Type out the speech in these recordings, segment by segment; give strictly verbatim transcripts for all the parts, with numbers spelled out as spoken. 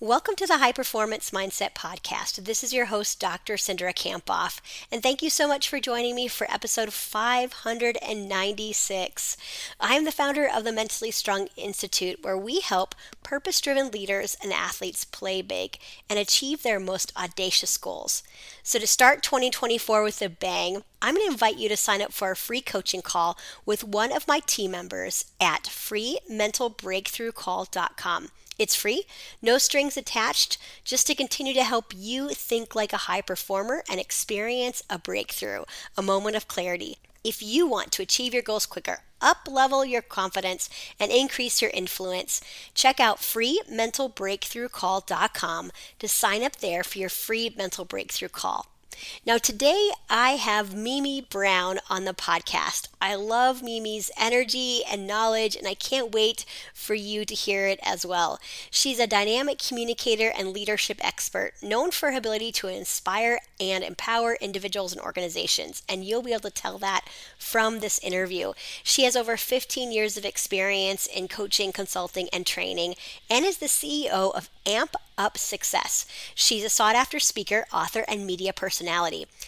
Welcome to the High Performance Mindset Podcast. This is your host, Doctor Cindra Kamphoff, and thank you so much for joining me for episode five hundred ninety-six. I am the founder of the Mentally Strong Institute, where we help purpose-driven leaders and athletes play big and achieve their most audacious goals. So to start twenty twenty-four with a bang, I'm going to invite you to sign up for a free coaching call with one of my team members at free mental breakthrough call dot com. It's free, no strings attached, just to continue to help you think like a high performer and experience a breakthrough, a moment of clarity. If you want to achieve your goals quicker, up-level your confidence, and increase your influence, check out free mental breakthrough call dot com to sign up there for your free mental breakthrough call. Now today I have Mimi Brown on the podcast. I love Mimi's energy and knowledge, and I can't wait for you to hear it as well. She's a dynamic communicator and leadership expert known for her ability to inspire and empower individuals and organizations, and you'll be able to tell that from this interview. She has over fifteen years of experience in coaching, consulting, and training, and is the C E O of Amp Up Success. She's a sought-after speaker, author, and media personality.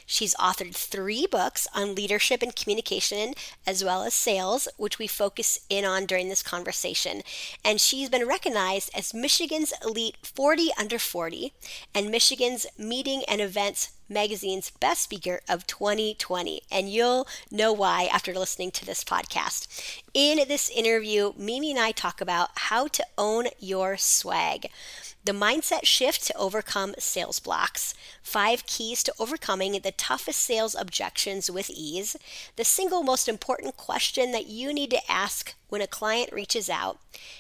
She's authored three books on leadership and communication, as well as sales, which we focus in on during this conversation. And she's been recognized as Michigan's Elite forty under forty and Michigan's Meeting and Events Magazine's Best Speaker of twenty twenty, and you'll know why after listening to this podcast. In this interview, Mimi and I talk about how to own your swag, the mindset shift to overcome sales blocks, five keys to overcoming the toughest sales objections with ease, the single most important question that you need to ask when a client reaches out,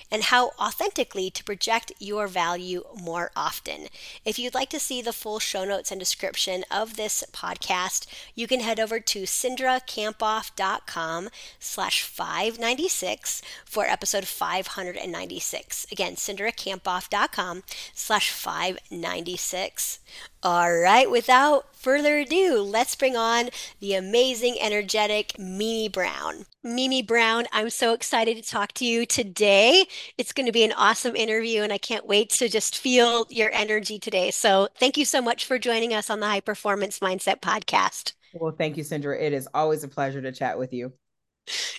and how authentically to project your value more often. If you'd like to see the full show notes and description of this podcast, you can head over to cindra kamphoff dot com slash five ninety-six for episode five hundred ninety-six. Again, cindra kamphoff dot com slash five ninety-six. All right, without further ado, let's bring on the amazing, energetic Mimi Brown. Mimi Brown, I'm so excited to talk to you today. It's going to be an awesome interview, and I can't wait to just feel your energy today. So thank you so much for joining us on the High Performance Mindset Podcast. Well, thank you, Cindra. It is always a pleasure to chat with you.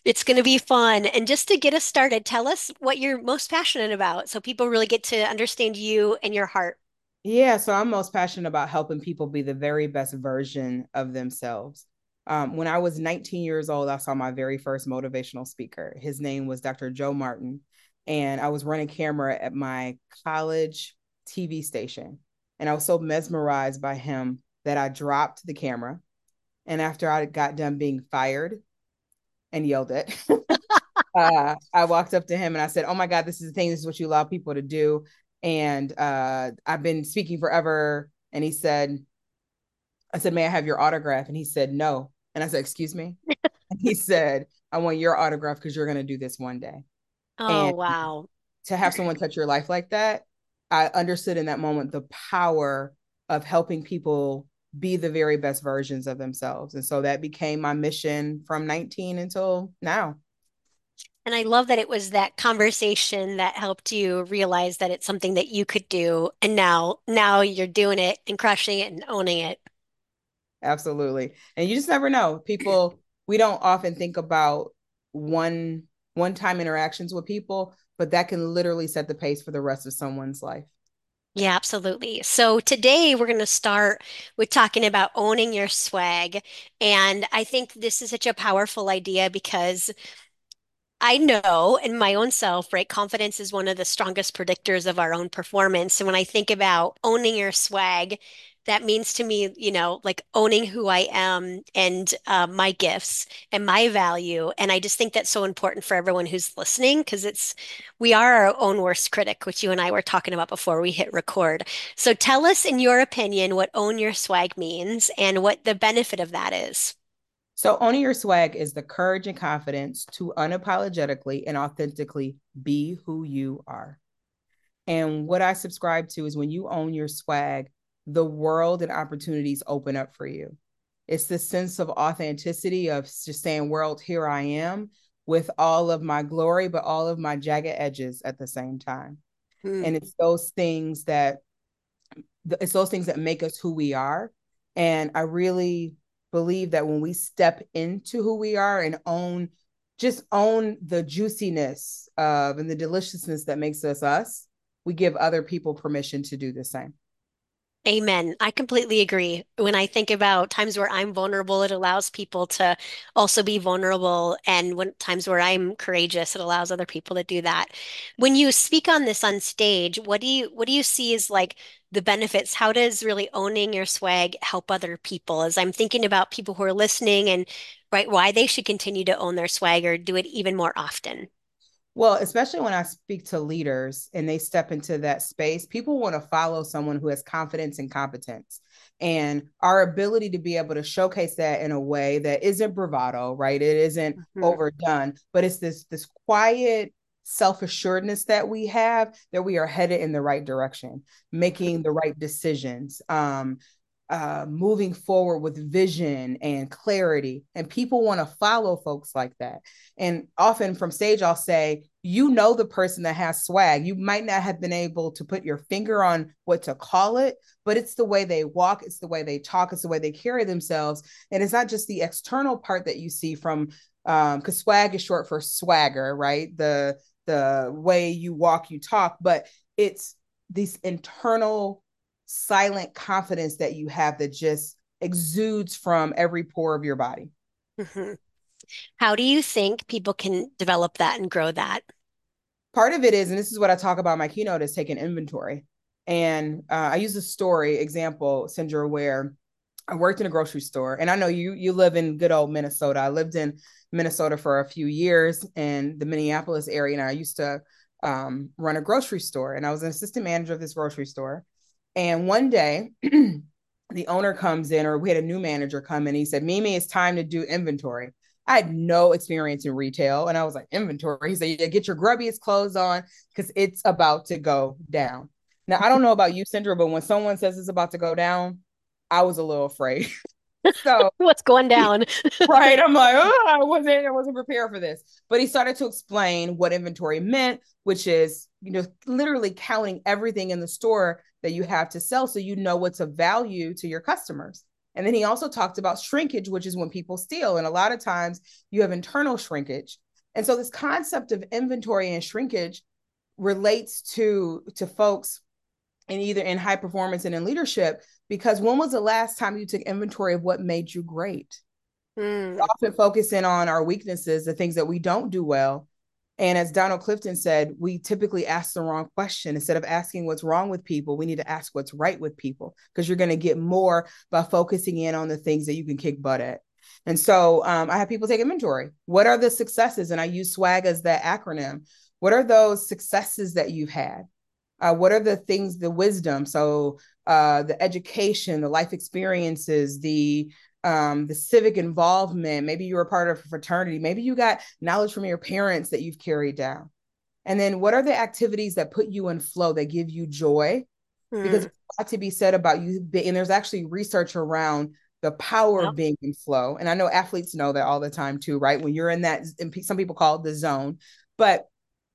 It's going to be fun. And just to get us started, tell us what you're most passionate about so people really get to understand you and your heart. Yeah. So I'm most passionate about helping people be the very best version of themselves. Um, when I was nineteen years old, I saw my very first motivational speaker. His name was Doctor Joe Martin. And I was running camera at my college T V station. And I was so mesmerized by him that I dropped the camera. And after I got done being fired and yelled at, uh, I walked up to him and I said, "Oh my God, this is the thing. This is what you allow people to do. And uh, I've been speaking forever." And he said, I said, "May I have your autograph?" And he said, "No." And I said, "Excuse me?" And he said, "I want your autograph because you're going to do this one day." Oh, and wow. To have someone touch your life like that, I understood in that moment the power of helping people be the very best versions of themselves. And so that became my mission from nineteen until now. And I love that it was that conversation that helped you realize that it's something that you could do. And now, now you're doing it and crushing it and owning it. Absolutely. And you just never know. People, we don't often think about one, one-time interactions with people, but that can literally set the pace for the rest of someone's life. Yeah, absolutely. So today we're going to start with talking about owning your swag. And I think this is such a powerful idea because I know in my own self, right, confidence is one of the strongest predictors of our own performance. And when I think about owning your swag, that means to me, you know, like owning who I am and uh, my gifts and my value. And I just think that's so important for everyone who's listening, because it's, we are our own worst critic, which you and I were talking about before we hit record. So tell us, in your opinion, what own your swag means and what the benefit of that is. So owning your swag is the courage and confidence to unapologetically and authentically be who you are. And what I subscribe to is when you own your swag, the world and opportunities open up for you. It's the sense of authenticity of just saying, "World, here I am with all of my glory, but all of my jagged edges at the same time." Mm. And it's those things that it's those things that make us who we are. And I really believe that when we step into who we are and own, just own the juiciness of and the deliciousness that makes us us, we give other people permission to do the same. Amen. I completely agree. When I think about times where I'm vulnerable, it allows people to also be vulnerable. And when times where I'm courageous, it allows other people to do that. When you speak on this on stage, what do you what do you see as like the benefits? How does really owning your swag help other people? As I'm thinking about people who are listening and right, why they should continue to own their swag or do it even more often. Well, especially when I speak to leaders and they step into that space, people want to follow someone who has confidence and competence, and our ability to be able to showcase that in a way that isn't bravado, right? It isn't mm-hmm. overdone, but it's this, this quiet self-assuredness that we have that we are headed in the right direction, making the right decisions, um, uh, moving forward with vision and clarity. And people want to follow folks like that. And often from stage, I'll say, you know, the person that has swag, you might not have been able to put your finger on what to call it, but it's the way they walk. It's the way they talk. It's the way they carry themselves. And it's not just the external part that you see from, um, cause swag is short for swagger, right? The, the way you walk, you talk, but it's these internal silent confidence that you have that just exudes from every pore of your body. Mm-hmm. How do you think people can develop that and grow that? Part of it is, and this is what I talk about in my keynote, is taking inventory. And uh, I use a story example, Cindra, where I worked in a grocery store, and I know you, you live in good old Minnesota. I lived in Minnesota for a few years in the Minneapolis area. And I used to um, run a grocery store, and I was an assistant manager of this grocery store. And one day the owner comes in, or we had a new manager come in. He said, Mimi, it's time to do inventory. I had no experience in retail. And I was like, inventory? He said, yeah, get your grubbiest clothes on because it's about to go down. Now, I don't know about you, Cindra, but when someone says it's about to go down, I was a little afraid. So what's going down? Right. I'm like, oh, I wasn't, I wasn't prepared for this. But he started to explain what inventory meant, which is, you know, literally counting everything in the store that you have to sell, so you know what's of value to your customers. And then he also talked about shrinkage, which is when people steal. And a lot of times you have internal shrinkage. And so this concept of inventory and shrinkage relates to, to folks in either in high performance and in leadership, because when was the last time you took inventory of what made you great? Mm. We often focus in on our weaknesses, the things that we don't do well. And as Donald Clifton said, we typically ask the wrong question. Instead of asking what's wrong with people, we need to ask what's right with people, because you're going to get more by focusing in on the things that you can kick butt at. And so um, I have people take inventory. What are the successes? And I use swag as that acronym. What are those successes that you've had? Uh, what are the things, the wisdom? So uh, the education, the life experiences, the Um, the civic involvement. Maybe you were part of a fraternity. Maybe you got knowledge from your parents that you've carried down. And then what are the activities that put you in flow, that give you joy? Mm. Because there's a lot to be said about you. And there's actually research around the power yeah. of being in flow. And I know athletes know that all the time too, right? When you're in that, some people call it the zone, but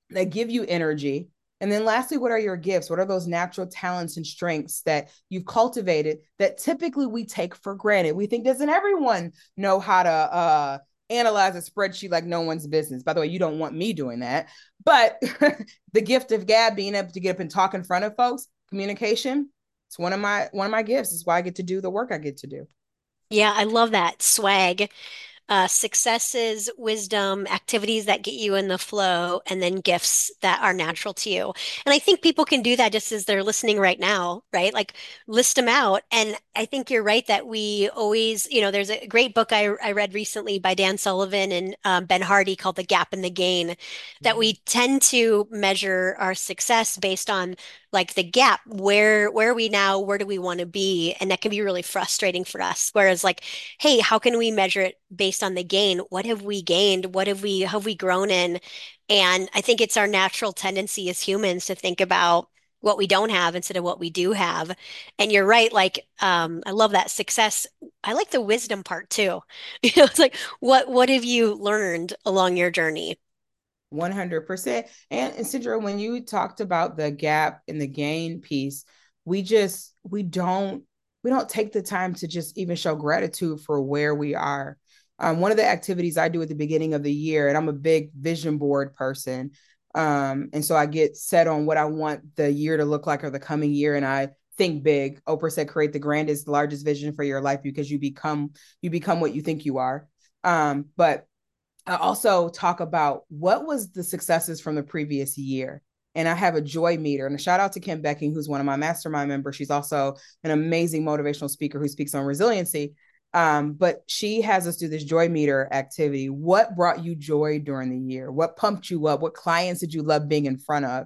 they give you energy. And then lastly, what are your gifts? What are those natural talents and strengths that you've cultivated that typically we take for granted? We think, doesn't everyone know how to uh, analyze a spreadsheet like no one's business? By the way, you don't want me doing that. But the gift of gab, being able to get up and talk in front of folks, communication, it's one of my one of my gifts. It's why I get to do the work I get to do. Yeah, I love that. Swag. Uh, successes, wisdom, activities that get you in the flow, and then gifts that are natural to you. And I think people can do that just as they're listening right now, right? Like list them out. And I think you're right that we always, you know, there's a great book I, I read recently by Dan Sullivan and um, Ben Hardy called The Gap and the Gain, mm-hmm. that we tend to measure our success based on like the gap, where, where are we now? Where do we want to be? And that can be really frustrating for us. Whereas like, hey, how can we measure it based on the gain? What have we gained? What have we, have we grown in? And I think it's our natural tendency as humans to think about what we don't have instead of what we do have. And you're right. Like, um, I love that success. I like the wisdom part too. You know, it's like, what, what have you learned along your journey? one hundred percent. And, and Cindra, when you talked about the gap and the gain piece, we just, we don't, we don't take the time to just even show gratitude for where we are. Um, one of the activities I do at the beginning of the year, and I'm a big vision board person. Um, and so I get set on what I want the year to look like or the coming year. And I think big. Oprah said, create the grandest, largest vision for your life, because you become, you become what you think you are. Um, but I also talk about what was the successes from the previous year. And I have a joy meter, and a shout out to Kim Becking, who's one of my mastermind members. She's also an amazing motivational speaker who speaks on resiliency. Um, but she has us do this joy meter activity. What brought you joy during the year? What pumped you up? What clients did you love being in front of?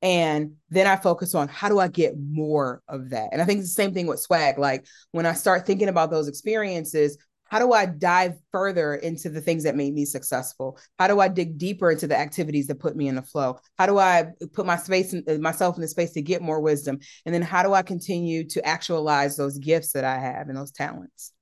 And then I focus on, how do I get more of that? And I think it's the same thing with swag. Like, when I start thinking about those experiences, how do I dive further into the things that made me successful? How do I dig deeper into the activities that put me in the flow? How do I put my space in, myself in the space to get more wisdom? And then how do I continue to actualize those gifts that I have and those talents?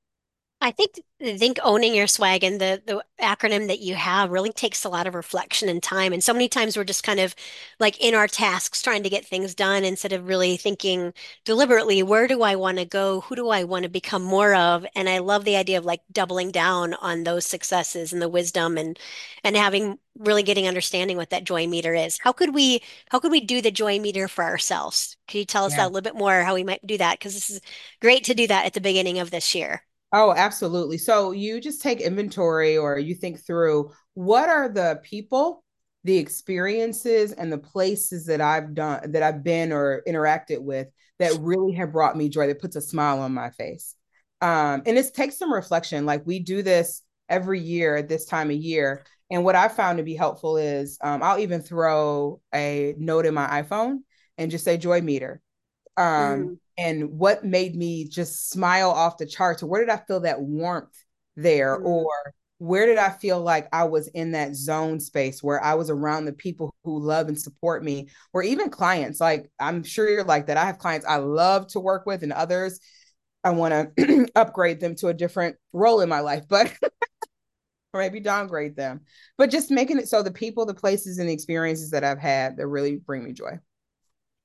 I think I think owning your swag and the, the acronym that you have really takes a lot of reflection and time. And so many times we're just kind of like in our tasks trying to get things done instead of really thinking deliberately, where do I want to go? Who do I want to become more of? And I love the idea of like doubling down on those successes and the wisdom and and having really getting understanding what that joy meter is. How could we how could we do the joy meter for ourselves? Can you tell us yeah. a little bit more how we might do that? Because this is great to do that at the beginning of this year. Oh, absolutely. So you just take inventory, or you think through, what are the people, the experiences, and the places that I've done, that I've been or interacted with that really have brought me joy, that puts a smile on my face. Um, and it takes some reflection. Like, we do this every year at this time of year. And what I found to be helpful is um, I'll even throw a note in my iPhone and just say joy meter. Um, mm-hmm. And what made me just smile off the charts? Where did I feel that warmth there? Mm-hmm. Or where did I feel like I was in that zone space where I was around the people who love and support me, or even clients? Like, I'm sure you're like that. I have clients I love to work with, and others I want to upgrade them to a different role in my life, but or maybe downgrade them, but just making it so the people, the places, and the experiences that I've had that really bring me joy.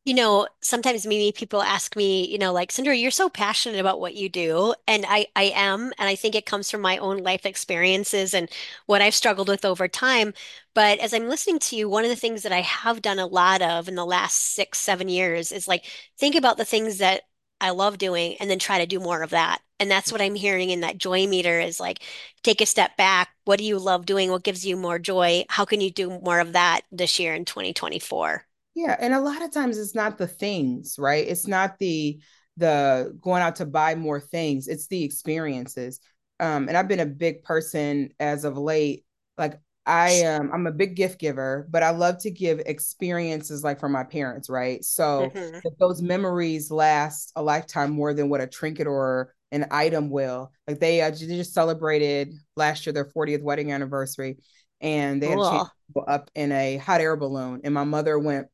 You know, sometimes Mimi, people ask me, you know, like, Cindra, you're so passionate about what you do. And I, I am. And I think it comes from my own life experiences and what I've struggled with over time. But as I'm listening to you, one of the things that I have done a lot of in the last six, seven years is like, think about the things that I love doing and then try to do more of that. And that's what I'm hearing in that joy meter is like, take a step back. What do you love doing? What gives you more joy? How can you do more of that this year in twenty twenty-four? Yeah. And a lot of times it's not the things, right? It's not the, the going out to buy more things. It's the experiences. Um, and I've been a big person as of late. Like, I am, um, I'm a big gift giver, but I love to give experiences like from my parents, right? So mm-hmm. that those memories last a lifetime more than what a trinket or an item will. Like, they, uh, they just celebrated last year, their fortieth wedding anniversary, and they cool. had a chance to go up in a hot air balloon. And my mother went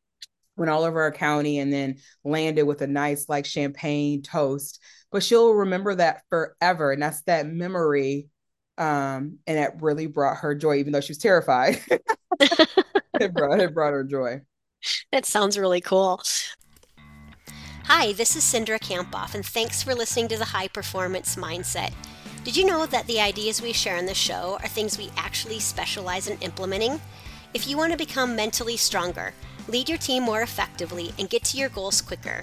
went all over our county and then landed with a nice like champagne toast, but she'll remember that forever. And that's that memory. Um, and it really brought her joy, even though she was terrified. it, brought, it brought her joy. That sounds really cool. Hi, this is Cindra Kamphoff, and thanks for listening to the High Performance Mindset. Did you know that the ideas we share on the show are things we actually specialize in implementing? If you want to become mentally stronger, lead your team more effectively, and get to your goals quicker,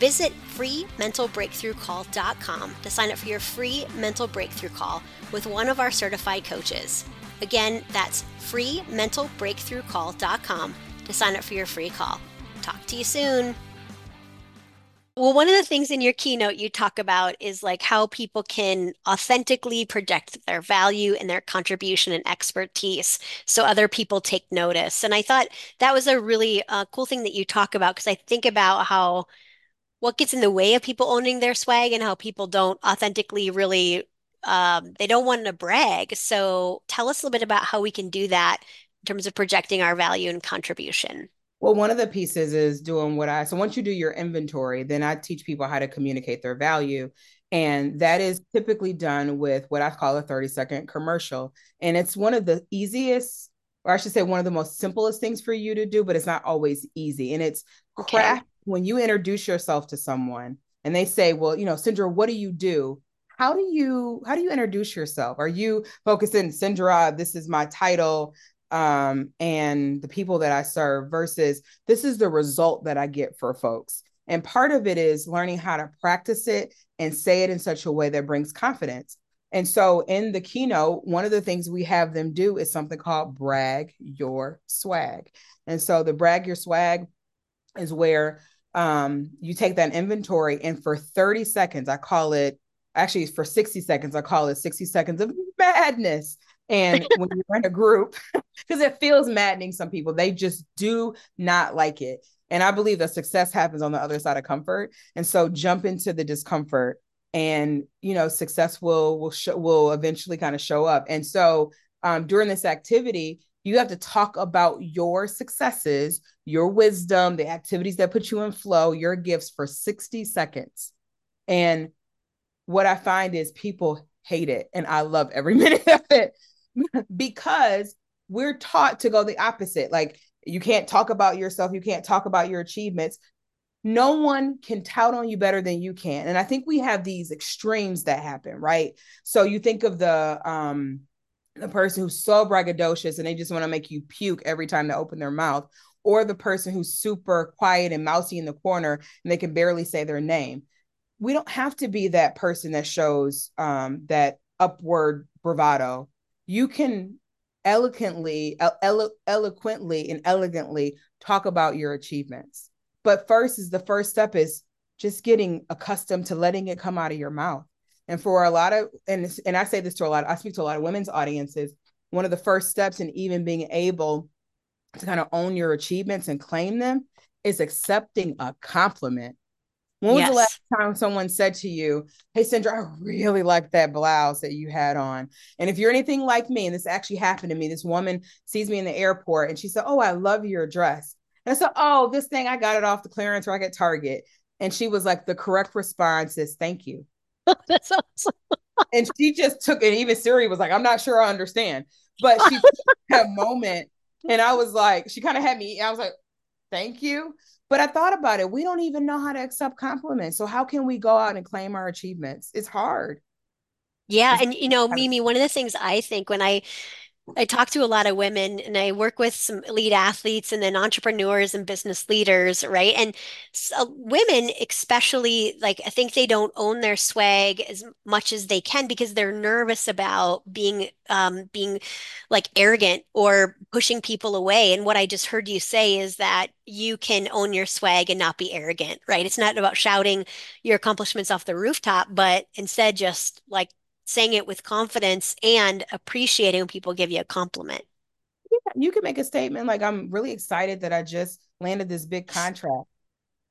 visit free mental breakthrough call dot com to sign up for your free mental breakthrough call with one of our certified coaches. Again, that's free mental breakthrough call dot com to sign up for your free call. Talk to you soon. Well, one of the things in your keynote you talk about is like how people can authentically project their value and their contribution and expertise so other people take notice. And I thought that was a really uh, cool thing that you talk about, because I think about how what gets in the way of people owning their swag and how people don't authentically really, um, they don't want to brag. So tell us a little bit about how we can do that in terms of projecting our value and contribution. Well, one of the pieces is doing what I, so once you do your inventory, then I teach people how to communicate their value. And that is typically done with what I call a thirty second commercial. And it's one of the easiest or I should say one of the most simplest things for you to do, but it's not always easy. And it's craft. Okay. When you introduce yourself to someone and they say, well, you know, Cindra, what do you do? How do you, how do you introduce yourself? Are you focusing, Cindra, this is my title um, and the people that I serve, versus this is the result that I get for folks. And part of it is learning how to practice it and say it in such a way that brings confidence. And so in the keynote, one of the things we have them do is something called brag your swag. And so the brag your swag is where um, you take that inventory and for thirty seconds, I call it, actually for sixty seconds, I call it sixty seconds of madness. And when you're in a group, because it feels maddening, some people, they just do not like it. And I believe that success happens on the other side of comfort. And so jump into the discomfort and, you know, success will, will, sh- will eventually kind of show up. And so um, during this activity, you have to talk about your successes, your wisdom, the activities that put you in flow, your gifts for sixty seconds. And what I find is people hate it. And I love every minute of it because we're taught to go the opposite. Like, you can't talk about yourself. You can't talk about your achievements. No one can tout on you better than you can. And I think we have these extremes that happen, right? So you think of the um, the person who's so braggadocious and they just want to make you puke every time they open their mouth, or the person who's super quiet and mousy in the corner and they can barely say their name. We don't have to be that person that shows um, that upward bravado. You can eloquently, elo- eloquently and elegantly talk about your achievements. But first is the first step is just getting accustomed to letting it come out of your mouth. And for a lot of, and, and I say this to a lot, I speak to a lot of women's audiences. One of the first steps in even being able to kind of own your achievements and claim them is accepting a compliment. When was yes. the last time someone said to you, hey, Cindra, I really like that blouse that you had on. And if you're anything like me, and this actually happened to me, this woman sees me in the airport and she said, oh, I love your dress. And I said, oh, this thing, I got it off the clearance rack at Target. And she was like, the correct response is thank you. That's awesome. And she just took it. Even Siri was like, I'm not sure I understand. But she took that moment. And I was like, she kind of had me. I was like, thank you. But I thought about it. We don't even know how to accept compliments. So how can we go out and claim our achievements? It's hard. Yeah. It's- and, you know, Mimi, one of the things I think when I I talk to a lot of women and I work with some elite athletes and then entrepreneurs and business leaders, right? And so women especially, like, I think they don't own their swag as much as they can because they're nervous about being, um, being like arrogant or pushing people away. And what I just heard you say is that you can own your swag and not be arrogant, right? It's not about shouting your accomplishments off the rooftop, but instead just like saying it with confidence and appreciating when people give you a compliment. Yeah, you can make a statement like, I'm really excited that I just landed this big contract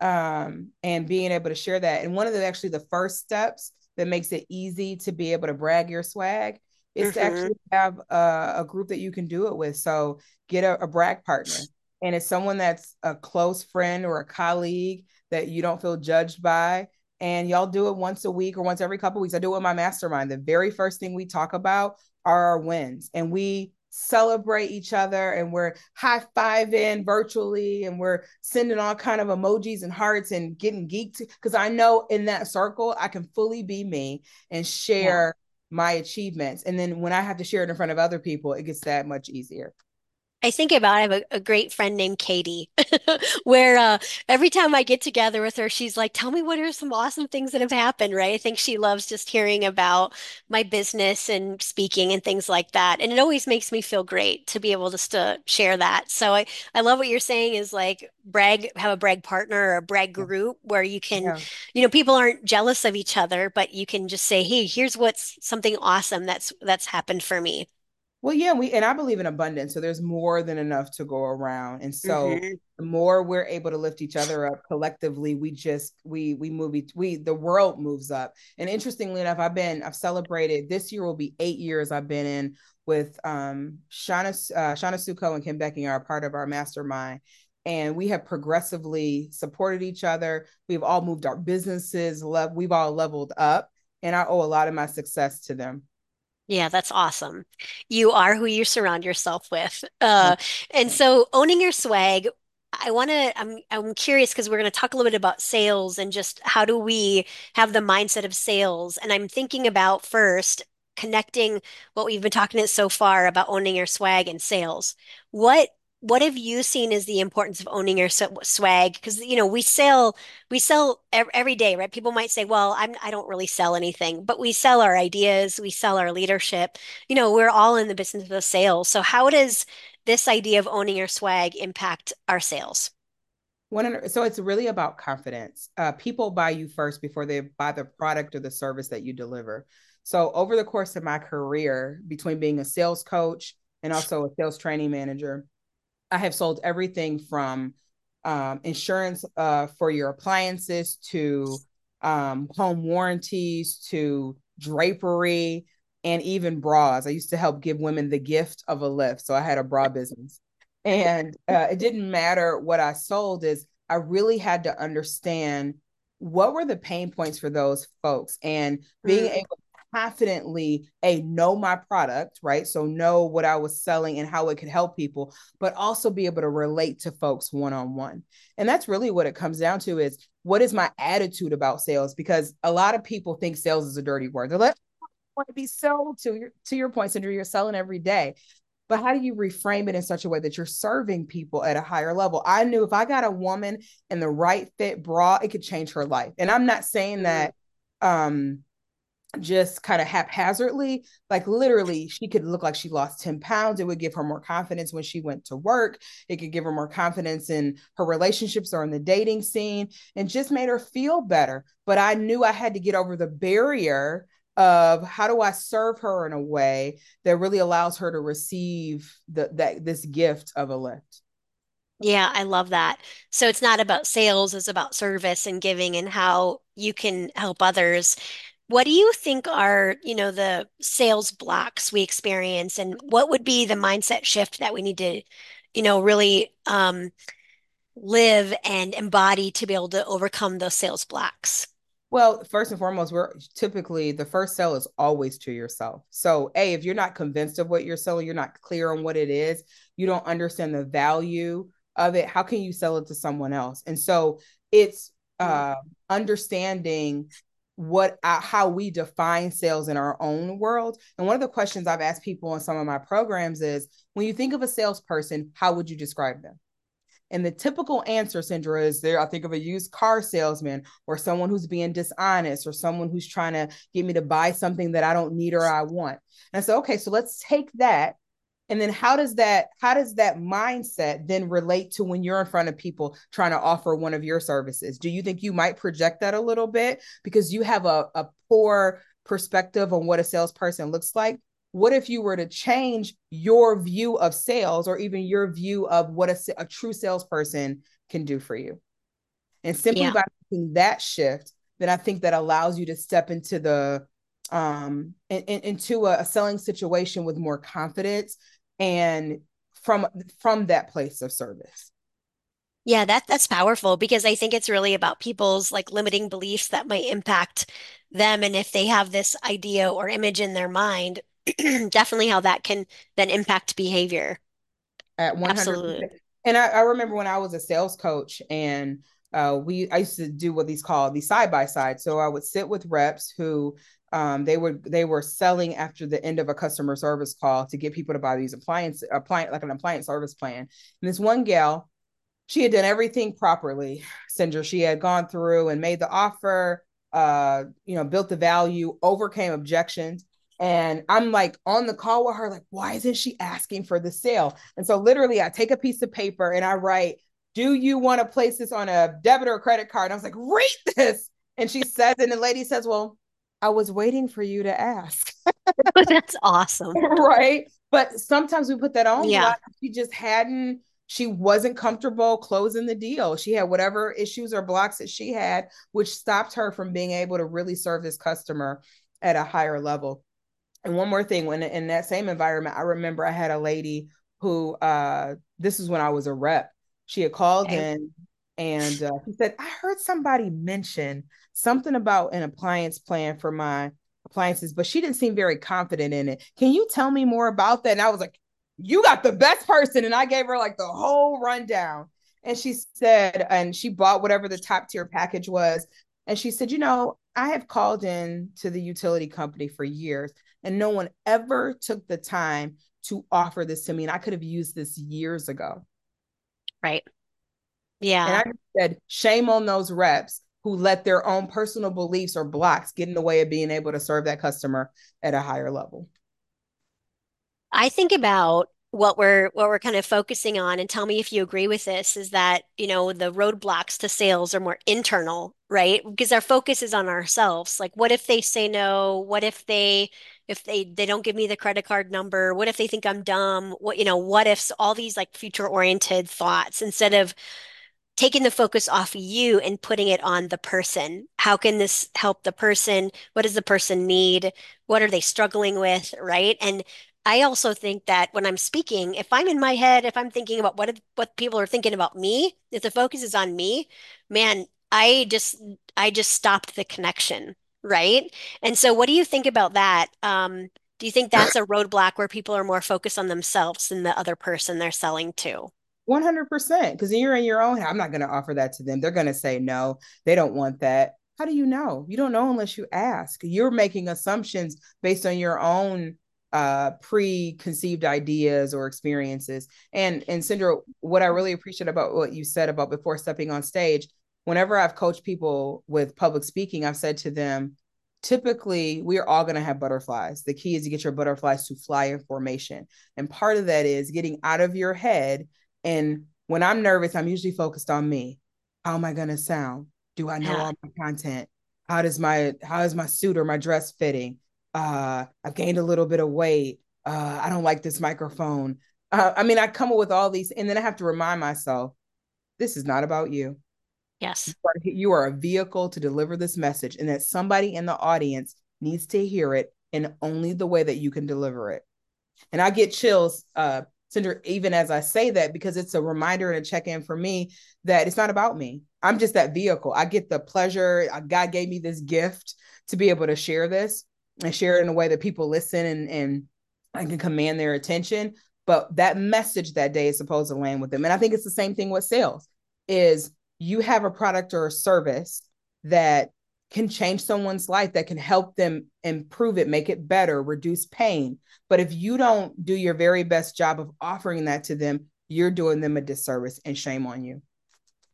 um, and being able to share that. And one of the actually the first steps that makes it easy to be able to brag your swag is mm-hmm. to actually have a, a group that you can do it with. So get a, a brag partner. And it's someone that's a close friend or a colleague that you don't feel judged by. And y'all do it once a week or once every couple of weeks. I do it with my mastermind. The very first thing we talk about are our wins. And we celebrate each other and we're high-fiving virtually and we're sending all kind of emojis and hearts and getting geeked. Because I know in that circle, I can fully be me and share yeah. my achievements. And then when I have to share it in front of other people, it gets that much easier. I think about, I have a, a great friend named Katie, where uh, every time I get together with her, she's like, tell me what are some awesome things that have happened, right? I think she loves just hearing about my business and speaking and things like that. And it always makes me feel great to be able just to share that. So I, I love what you're saying is like brag, have a brag partner or a brag group where you can, yeah. you know, people aren't jealous of each other, but you can just say, hey, here's what's something awesome that's that's happened for me. Well, yeah, we and I believe in abundance. So there's more than enough to go around. And so mm-hmm. the more we're able to lift each other up collectively, we just, we, we move, we, the world moves up. And interestingly enough, I've been, I've celebrated, this year will be eight years I've been in with um, Shauna, uh, Shauna Suko and Kim Becking are part of our mastermind. And we have progressively supported each other. We've all moved our businesses, love, we've all leveled up. And I owe a lot of my success to them. Yeah, that's awesome. You are who you surround yourself with. Uh, and so owning your swag, I want to, I'm, I'm curious because we're going to talk a little bit about sales and just how do we have the mindset of sales. And I'm thinking about first connecting what we've been talking about so far about owning your swag and sales. What What have you seen as the importance of owning your swag? Because, you know, we sell, we sell every day, right? People might say, well, I'm, I don't really sell anything, but we sell our ideas, we sell our leadership. You know, we're all in the business of sales. So how does this idea of owning your swag impact our sales? One, so it's really about confidence. Uh, people buy you first before they buy the product or the service that you deliver. So over the course of my career, between being a sales coach and also a sales training manager, I have sold everything from um, insurance uh, for your appliances to um, home warranties to drapery and even bras. I used to help give women the gift of a lift. So I had a bra business, and uh, it didn't matter what I sold. Is I really had to understand what were the pain points for those folks and being mm-hmm. able to confidently a know my product, right? So know what I was selling and how it could help people, but also be able to relate to folks one-on-one. And that's really what it comes down to is what is my attitude about sales? Because a lot of people think sales is a dirty word. They're like, I want to be sold to your, to your point, Cindra, you're selling every day, but how do you reframe it in such a way that you're serving people at a higher level? I knew if I got a woman in the right fit bra, it could change her life. And I'm not saying that, um, just kind of haphazardly, like literally she could look like she lost ten pounds. It would give her more confidence when she went to work. It could give her more confidence in her relationships or in the dating scene and just made her feel better. But I knew I had to get over the barrier of how do I serve her in a way that really allows her to receive the, that this gift of a lift. Yeah, I love that. So it's not about sales, it's about service and giving and how you can help others. What do you think are, you know, the sales blocks we experience, and what would be the mindset shift that we need to, you know, really um, live and embody to be able to overcome those sales blocks? Well, first and foremost, we're typically the first sell is always to yourself. So, A, if you're not convinced of what you're selling, you're not clear on what it is, you don't understand the value of it, how can you sell it to someone else? And so it's uh, understanding what, uh, how we define sales in our own world. And one of the questions I've asked people in some of my programs is, when you think of a salesperson, how would you describe them? And the typical answer, Cindra, is there, I think of a used car salesman or someone who's being dishonest or someone who's trying to get me to buy something that I don't need or I want. And I said, okay, so let's take that. And then how does that, how does that mindset then relate to when you're in front of people trying to offer one of your services? Do you think you might project that a little bit because you have a, a poor perspective on what a salesperson looks like? What if you were to change your view of sales or even your view of what a, a true salesperson can do for you? And simply yeah. by making that shift, then I think that allows you to step into the, um, in, in, into a, a selling situation with more confidence and from, from that place of service. Yeah, that that's powerful, because I think it's really about people's like limiting beliefs that might impact them. And if they have this idea or image in their mind, definitely how that can then impact behavior. At one hundred percent. Absolutely. And I, I remember when I was a sales coach and uh, we, I used to do what these call the side-by-side. So I would sit with reps who Um, they were they were selling after the end of a customer service call to get people to buy these appliance, appliance like an appliance service plan. And this one gal, she had done everything properly, Cindra. She had gone through and made the offer, uh, you know, built the value, overcame objections. And I'm like on the call with her, like, why isn't she asking for the sale? And so literally I take a piece of paper and I write, do you want to place this on a debit or credit card? And I was like, read this. And she says, and the lady says, well, I was waiting for you to ask. That's awesome. Right. But sometimes we put that on. Yeah. She just hadn't, she wasn't comfortable closing the deal. She had whatever issues or blocks that she had, which stopped her from being able to really serve this customer at a higher level. And one more thing, when in that same environment, I remember I had a lady who, uh, this is when I was a rep. She had called okay. in and uh, she said, I heard somebody mention something about an appliance plan for my appliances, but she didn't seem very confident in it. Can you tell me more about that? And I was like, you got the best person. And I gave her like the whole rundown. And she said, and she bought whatever the top tier package was. And she said, you know, I have called in to the utility company for years and no one ever took the time to offer this to me. And I could have used this years ago. Right. Yeah. And I said, shame on those reps who let their own personal beliefs or blocks get in the way of being able to serve that customer at a higher level. I think about what we're, what we're kind of focusing on, and tell me if you agree with this, is that, you know, the roadblocks to sales are more internal, right? Because our focus is on ourselves. Like, what if they say no? What if they, if they, they don't give me the credit card number? What if they think I'm dumb? What, you know, what ifs, all these like future oriented thoughts, instead of taking the focus off you and putting it on the person. How can this help the person? What does the person need? What are they struggling with, right? And I also think that when I'm speaking, if I'm in my head, if I'm thinking about what what people are thinking about me, if the focus is on me, man, I just I just stopped the connection, right? And so what do you think about that? Um, do you think that's a roadblock where people are more focused on themselves than the other person they're selling to? one hundred percent. Because you're in your own, I'm not going to offer that to them. They're going to say no. They don't want that. How do you know? You don't know unless you ask. You're making assumptions based on your own uh, preconceived ideas or experiences. And, and Cindra, what I really appreciate about what you said about before stepping on stage, whenever I've coached people with public speaking, I've said to them, typically, we are all going to have butterflies. The key is to get your butterflies to fly in formation. And part of that is getting out of your head. And when I'm nervous, I'm usually focused on me. How am I going to sound? Do I know yeah. all my content? How does my, how is my suit or my dress fitting? Uh, I've gained a little bit of weight. Uh, I don't like this microphone. Uh, I mean, I come up with all these, and then I have to remind myself, this is not about you. Yes. You are, you are a vehicle to deliver this message, and that somebody in the audience needs to hear it in only the way that you can deliver it. And I get chills, uh, Cindra, even as I say that, because it's a reminder and a check-in for me that it's not about me. I'm just that vehicle. I get the pleasure. God gave me this gift to be able to share this and share it in a way that people listen and, and I can command their attention. But that message that day is supposed to land with them. And I think it's the same thing with sales is you have a product or a service that can change someone's life, that can help them improve it, make it better, reduce pain. But if you don't do your very best job of offering that to them, you're doing them a disservice, and shame on you.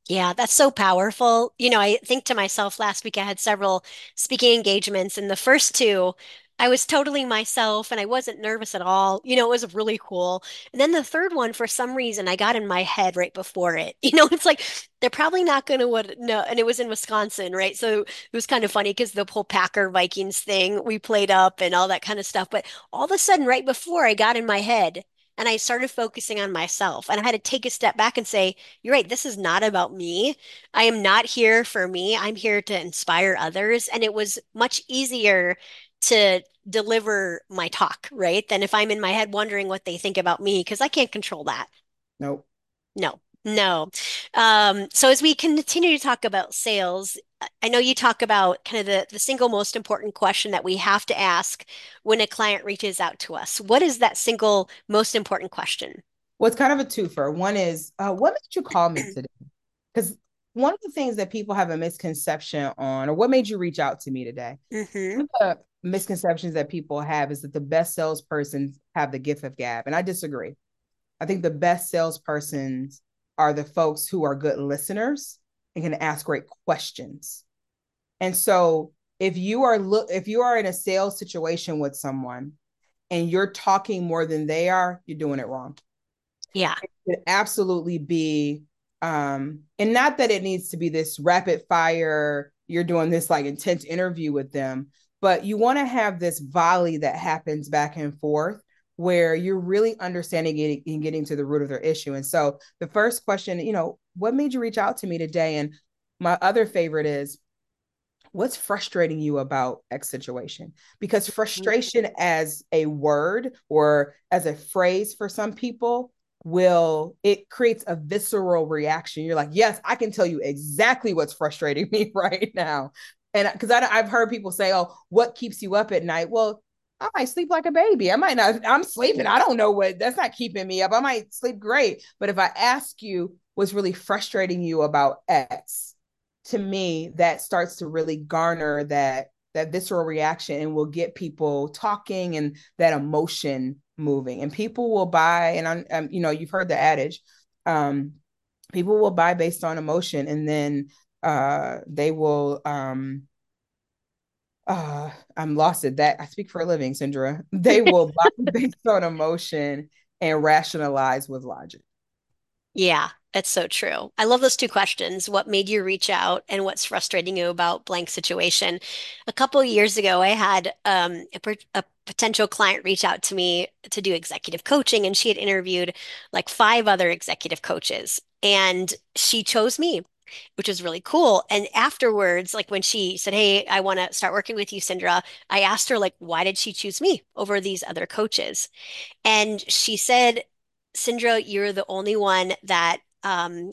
Yeah, that's so powerful. You know, I think to myself, last week I had several speaking engagements, and the first two, I was totally myself and I wasn't nervous at all. You know, it was really cool. And then the third one, for some reason, I got in my head right before it. You know, it's like, they're probably not going to know. And it was in Wisconsin, right? So it was kind of funny because the whole Packer Vikings thing we played up and all that kind of stuff. But all of a sudden, right before, I got in my head and I started focusing on myself. And I had to take a step back and say, you're right, this is not about me. I am not here for me. I'm here to inspire others. And it was much easier to deliver my talk, right, than if I'm in my head wondering what they think about me, because I can't control that. Nope. No, no. Um, so as we continue to talk about sales, I know you talk about kind of the, the single most important question that we have to ask when a client reaches out to us. What is that single most important question? Well, it's kind of a twofer. One is, uh, what made you call me today? Because one of the things that people have a misconception on, or what made you reach out to me today? Mm-hmm. Misconceptions that people have is that the best salespersons have the gift of gab. And I disagree. I think the best salespersons are the folks who are good listeners and can ask great questions. And so if you are look, if you are in a sales situation with someone and you're talking more than they are, you're doing it wrong. Yeah. It could absolutely be, um, and not that it needs to be this rapid fire, you're doing this like intense interview with them, but you want to have this volley that happens back and forth where you're really understanding it and getting to the root of their issue. And so the first question, you know, what made you reach out to me today? And my other favorite is, what's frustrating you about X situation? Because frustration as a word or as a phrase for some people will, it creates a visceral reaction. You're like, yes, I can tell you exactly what's frustrating me right now. And because I've heard people say, oh, what keeps you up at night? Well, I might sleep like a baby. I might not. I'm sleeping. I don't know what, that's not keeping me up. I might sleep great. But if I ask you what's really frustrating you about X, to me, that starts to really garner that, that visceral reaction and will get people talking and that emotion moving. And people will buy, and I'm, I'm you know, you've heard the adage, um, people will buy based on emotion, and then uh, they will, um, uh, I'm lost at that. I speak for a living, Cindra. They will buy based on emotion and rationalize with logic. Yeah, that's so true. I love those two questions. What made you reach out and what's frustrating you about blank situation? A couple of years ago, I had um, a, per- a potential client reach out to me to do executive coaching, and she had interviewed like five other executive coaches, and she chose me, which was really cool. And afterwards, like when she said, hey, I want to start working with you, Cindra, I asked her, like, why did she choose me over these other coaches? And she said, Cindra, you're the only one that um,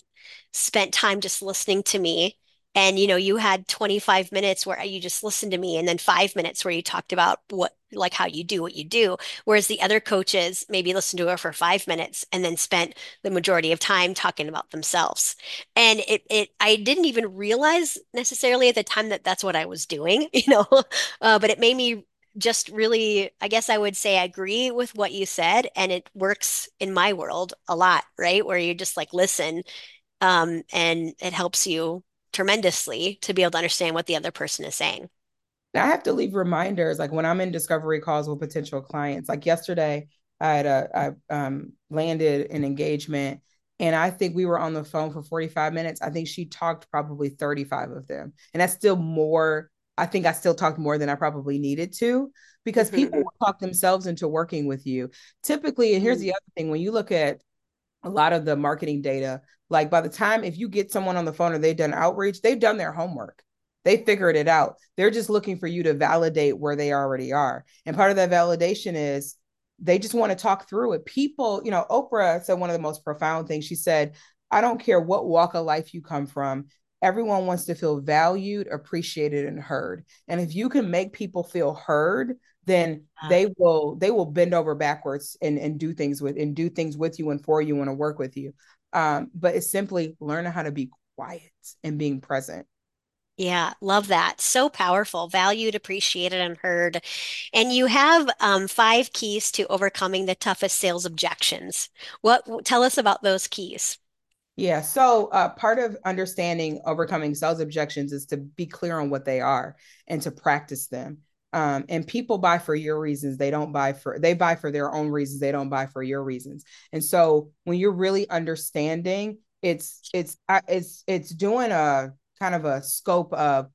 spent time just listening to me. And, you know, you had twenty-five minutes where you just listened to me, and then five minutes where you talked about what, like how you do what you do. Whereas the other coaches maybe listened to her for five minutes and then spent the majority of time talking about themselves. And it, it, I didn't even realize necessarily at the time that that's what I was doing, you know, uh, but it made me just really, I guess I would say, I agree with what you said. And it works in my world a lot, right? Where you just like listen um, and it helps you tremendously to be able to understand what the other person is saying. Now, I have to leave reminders. Like when I'm in discovery calls with potential clients, like yesterday I had a, I um, landed an engagement, and I think we were on the phone for forty-five minutes. I think she talked probably thirty-five of them. And that's still more, I think I still talked more than I probably needed to, because mm-hmm. people will talk themselves into working with you typically. And here's mm-hmm. the other thing. When you look at a lot of the marketing data, like by the time, if you get someone on the phone or they've done outreach, they've done their homework. They figured it out. They're just looking for you to validate where they already are. And part of that validation is they just want to talk through it. People, you know, Oprah said one of the most profound things. She said, I don't care what walk of life you come from. Everyone wants to feel valued, appreciated, and heard. And if you can make people feel heard, then they will, they will bend over backwards and, and do things with, and do things with you and for you, and to work with you. Um, but it's simply learning how to be quiet and being present. Yeah, love that. So powerful, valued, appreciated, and heard. And you have um, five keys to overcoming the toughest sales objections. What, tell us about those keys. Yeah. So uh, part of understanding overcoming sales objections is to be clear on what they are and to practice them. Um, and people buy for your reasons. They don't buy for, they buy for their own reasons. They don't buy for your reasons. And so when you're really understanding, it's, it's, it's, it's doing a kind of a scope of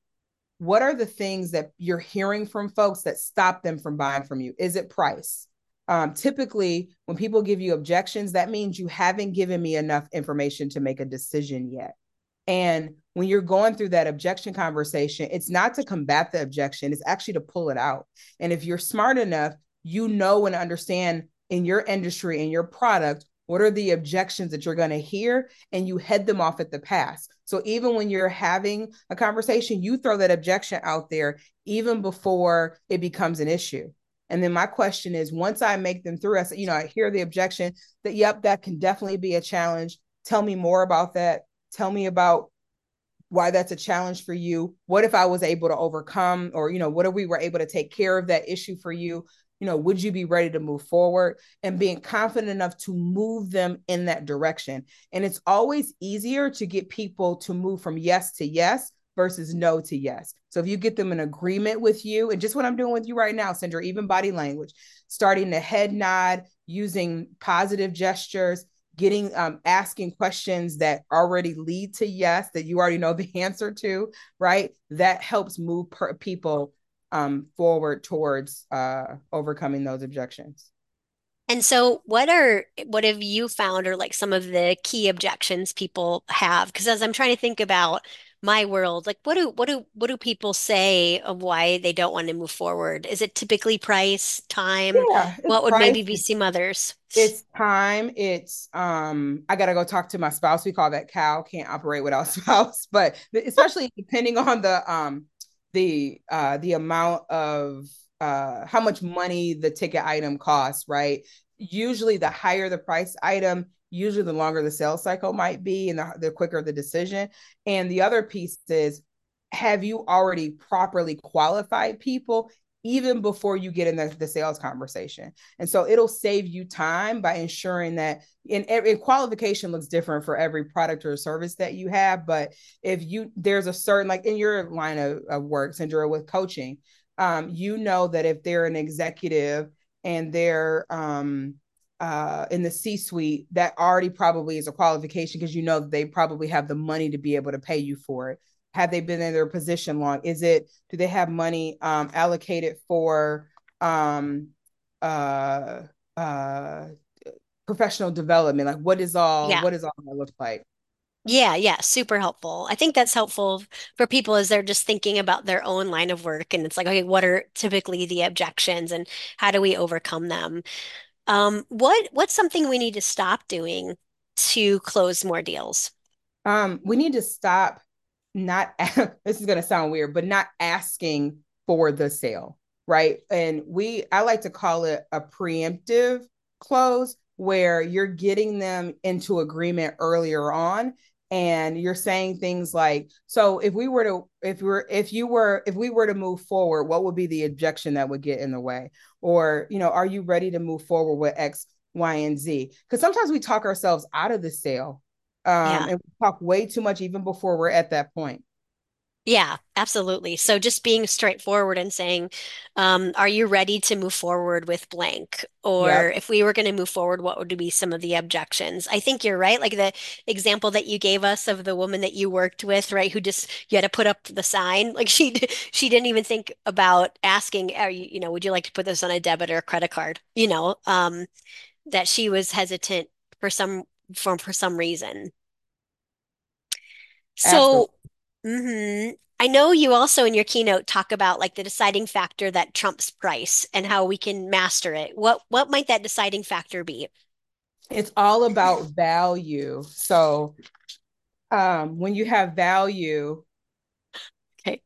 what are the things that you're hearing from folks that stop them from buying from you? Is it price? Um, typically when people give you objections, that means you haven't given me enough information to make a decision yet. And when you're going through that objection conversation, it's not to combat the objection, it's actually to pull it out. And if you're smart enough, you know and understand in your industry, in your product, what are the objections that you're going to hear, and you head them off at the pass. So even when you're having a conversation, you throw that objection out there even before it becomes an issue. And then my question is, once I make them through, I say, you know, I hear the objection that, yep, that can definitely be a challenge. Tell me more about that. Tell me about why that's a challenge for you. What if I was able to overcome, or, you know, what if we were able to take care of that issue for you? You know, would you be ready to move forward? And being confident enough to move them in that direction. And it's always easier to get people to move from yes to yes versus no to yes. So if you get them in agreement with you, and just what I'm doing with you right now, Cindra, even body language, starting to head nod, using positive gestures, getting, um, asking questions that already lead to yes, that you already know the answer to, right? That helps move per- people um, forward towards uh, overcoming those objections. And so what are, what have you found are like some of the key objections people have? Because as I'm trying to think about my world, like what do, what do, what do people say of why they don't want to move forward? Is it typically price, time? Yeah, what would price, maybe be some others? It's time. It's, um, I got to go talk to my spouse. We call that cow can't operate without spouse, but especially depending on the, um, the uh, the amount of uh, how much money the ticket item costs, right? Usually the higher the price item, usually the longer the sales cycle might be and the, the quicker the decision. And the other piece is, have you already properly qualified people even before you get in the, the sales conversation? And so it'll save you time by ensuring that in every qualification looks different for every product or service that you have. But if you, there's a certain, like in your line of, of work, Cindra, with coaching, um, you know that if they're an executive and they're um, uh, in the C-suite, that already probably is a qualification because you know that they probably have the money to be able to pay you for it. Have they been in their position long? Is it, do they have money um, allocated for um, uh, uh, professional development? Like what is all, yeah. what is all that look like? Yeah. Yeah. Super helpful. I think that's helpful for people as they're just thinking about their own line of work. And it's like, okay, what are typically the objections and how do we overcome them? Um, what, what's something we need to stop doing to close more deals? Um, we need to stop not, this is going to sound weird, but not asking for the sale, right? And we, I like to call it a preemptive close, where you're getting them into agreement earlier on. And you're saying things like, so if we were to, if we were, if you were, if we were to move forward, what would be the objection that would get in the way? Or, you know, are you ready to move forward with X, Y, and Z? Because sometimes we talk ourselves out of the sale. Um, yeah. And we talk way too much even before we're at that point. Yeah, absolutely. So just being straightforward and saying, um, are you ready to move forward with blank? Or yep. if we were going to move forward, what would be some of the objections? I think you're right. Like the example that you gave us of the woman that you worked with, right? Who just, you had to put up the sign. Like she, she didn't even think about asking, are you, you know, would you like to put this on a debit or a credit card? You know, um, that she was hesitant for some for, for some reason. So, mm-hmm. I know you also in your keynote talk about like the deciding factor that trumps price and how we can master it. What, what might that deciding factor be? It's all about value. So, um, when you have value, okay.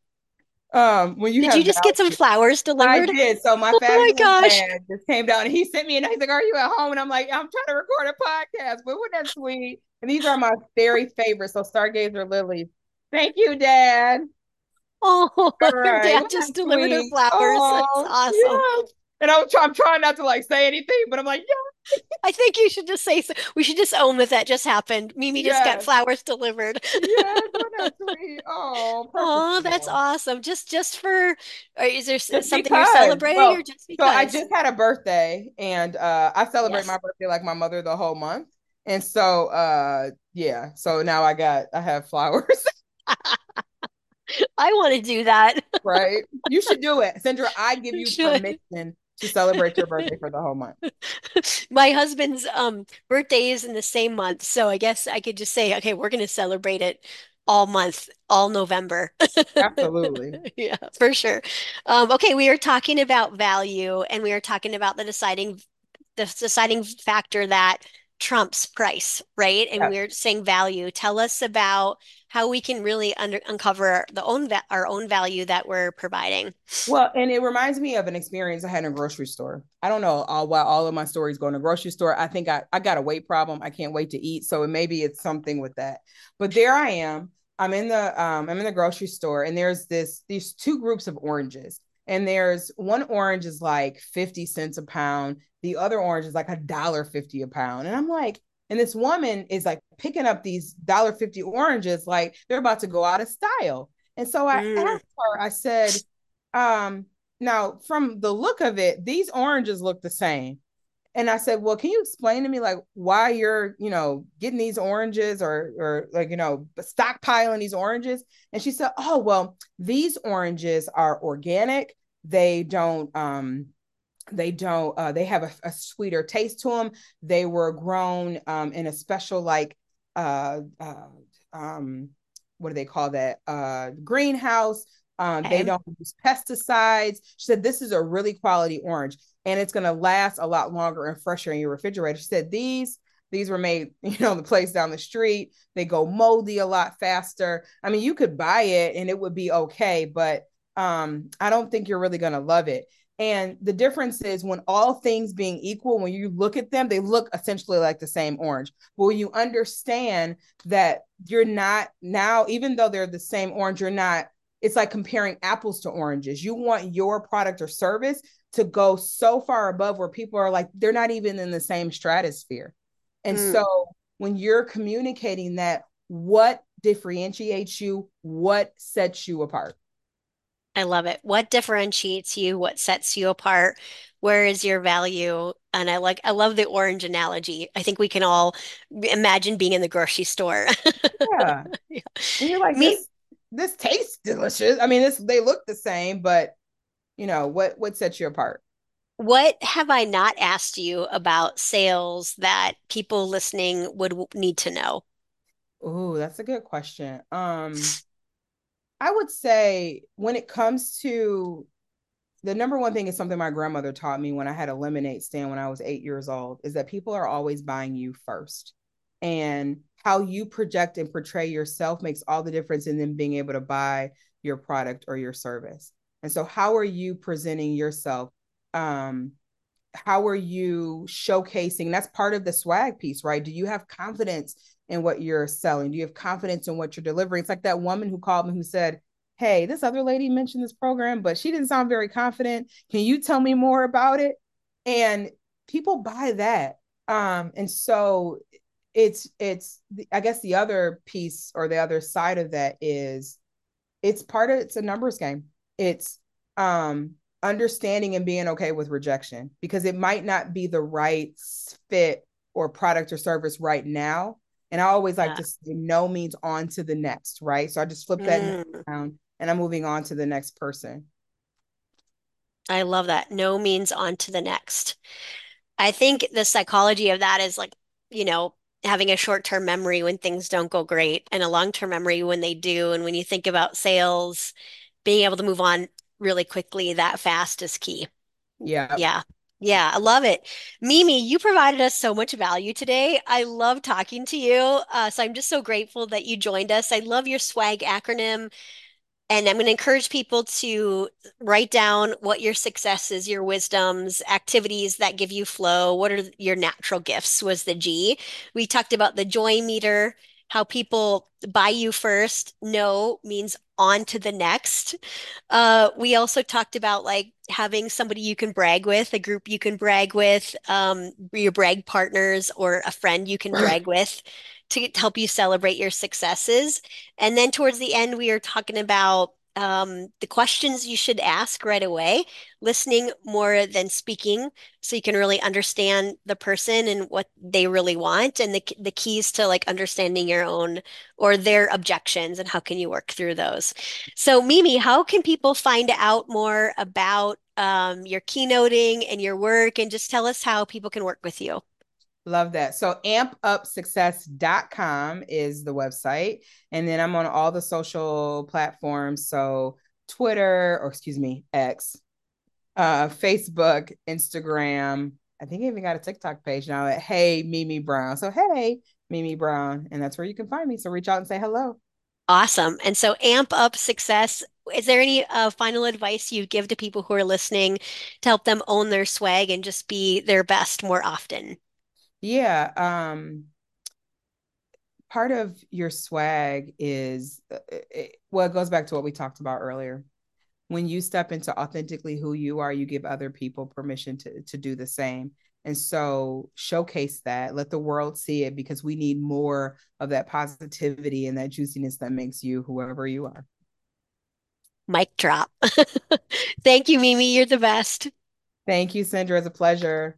Um, when you did have you just value, get some flowers delivered? I did. So my oh my gosh. just came down and he sent me and he's like, "Are you at home?" And I'm like, "I'm trying to record a podcast, but wasn't that sweet?" And these are my very favorites. So Stargazer Lily. Thank you, Dad. Oh, right. Your dad just delivered her flowers. Oh, that's awesome. Yeah. And I'm, try- I'm trying not to like say anything, but I'm like, yeah. I think you should just say, so. We should just own that that just happened. Mimi yes. just got flowers delivered. Yes, that's sweet. Oh, oh, that's awesome. Just, just for, or is there just something because. you're celebrating well, or just because? So I just had a birthday and uh, I celebrate yes. my birthday like my mother the whole month. And so, uh, yeah, so now I got, I have flowers. I want to do that. Right. You should do it. Cindra, I give you should. permission to celebrate your birthday for the whole month. My husband's um, birthday is in the same month. So I guess I could just say, okay, we're going to celebrate it all month, all November. Absolutely. Yeah, for sure. Um, okay. We are talking about value and we are talking about the deciding, the deciding factor that trumps price, right? And yeah. we're saying value. Tell us about how we can really under, uncover the own va- our own value that we're providing. Well, and it reminds me of an experience I had in a grocery store. I don't know all, while all of my stories go in a grocery store. I think I, I got a weight problem. I can't wait to eat. So maybe it's something with that. But there I am. I'm in the um, I'm in the grocery store and there's this these two groups of oranges. And there's one orange is like fifty cents a pound. The other orange is like a dollar fifty a pound. And I'm like, and this woman is like picking up these dollar fifty oranges, like they're about to go out of style. And so I mm. asked her, I said, um, now from the look of it, these oranges look the same. And I said, well, can you explain to me like why you're, you know, getting these oranges or, or like, you know, stockpiling these oranges? And she said, oh, well, these oranges are organic. They don't, um, they don't, uh, they have a, a sweeter taste to them. They were grown, um, in a special, like, uh, uh um, what do they call that? Uh, greenhouse. Um, okay. They don't use pesticides. She said, this is a really quality orange and it's going to last a lot longer and fresher in your refrigerator. She said, these, these were made, you know, the place down the street, they go moldy a lot faster. I mean, you could buy it and it would be okay, but um, I don't think you're really going to love it. And the difference is, when all things being equal, when you look at them, they look essentially like the same orange. But when you understand that you're not now, even though they're the same orange, you're not, it's like comparing apples to oranges. You want your product or service to go so far above where people are like, they're not even in the same stratosphere. And mm. so when you're communicating that, what differentiates you, what sets you apart? I love it. What differentiates you? What sets you apart? Where is your value? And I like, I love the orange analogy. I think we can all imagine being in the grocery store. Yeah. Yeah. And you're like, Me- this, this tastes delicious. I mean, this, they look the same, but you know, what, what sets you apart? What have I not asked you about sales that people listening would need to know? Oh, that's a good question. Um, I would say when it comes to the number one thing is something my grandmother taught me when I had a lemonade stand when I was eight years old, is that people are always buying you first, and how you project and portray yourself makes all the difference in them being able to buy your product or your service. And so how are you presenting yourself? Um, how are you showcasing? That's part of the swag piece, right? Do you have confidence in what you're selling? Do you have confidence in what you're delivering? It's like that woman who called me who said, hey, this other lady mentioned this program, but she didn't sound very confident. Can you tell me more about it? And people buy that. Um, and so it's, it's, I guess the other piece or the other side of that is it's part of, it's a numbers game. It's, um, understanding and being okay with rejection, because it might not be the right fit or product or service right now. And I always like yeah. to say no means on to the next, right? So I just flip that mm. around and I'm moving on to the next person. I love that. No means on to the next. I think the psychology of that is like, you know, having a short-term memory when things don't go great and a long-term memory when they do. And when you think about sales, being able to move on really quickly, that fast is key. Yeah. Yeah. Yeah, I love it. Mimi, you provided us so much value today. I love talking to you. Uh, so I'm just so grateful that you joined us. I love your swag acronym. And I'm going to encourage people to write down what your successes, your wisdoms, activities that give you flow. What are your natural gifts was the G. We talked about the joy meter, how people buy you first. No means on to the next. Uh, we also talked about like having somebody you can brag with, a group you can brag with, um, your brag partners or a friend you can brag with to, get, to help you celebrate your successes. And then towards the end, we are talking about um, the questions you should ask right away, listening more than speaking, so you can really understand the person and what they really want, and the the keys to like understanding your own or their objections and how can you work through those. So Mimi, how can people find out more about um, your keynoting and your work, and just tell us how people can work with you? Love that. So amp up success dot com is the website. And then I'm on all the social platforms. So Twitter, or excuse me, X, uh, Facebook, Instagram. I think I even got a TikTok page now at Hey Mimi Brown. So hey, Mimi Brown. And that's where you can find me. So reach out and say hello. Awesome. And so Amp Up Success. Is there any uh, final advice you give to people who are listening to help them own their swag and just be their best more often? Yeah. Um, part of your swag is, it, well, it goes back to what we talked about earlier. When you step into authentically who you are, you give other people permission to, to do the same. And so showcase that, let the world see it, because we need more of that positivity and that juiciness that makes you whoever you are. Mic drop. Thank you, Mimi. You're the best. Thank you, Cindra. It's a pleasure.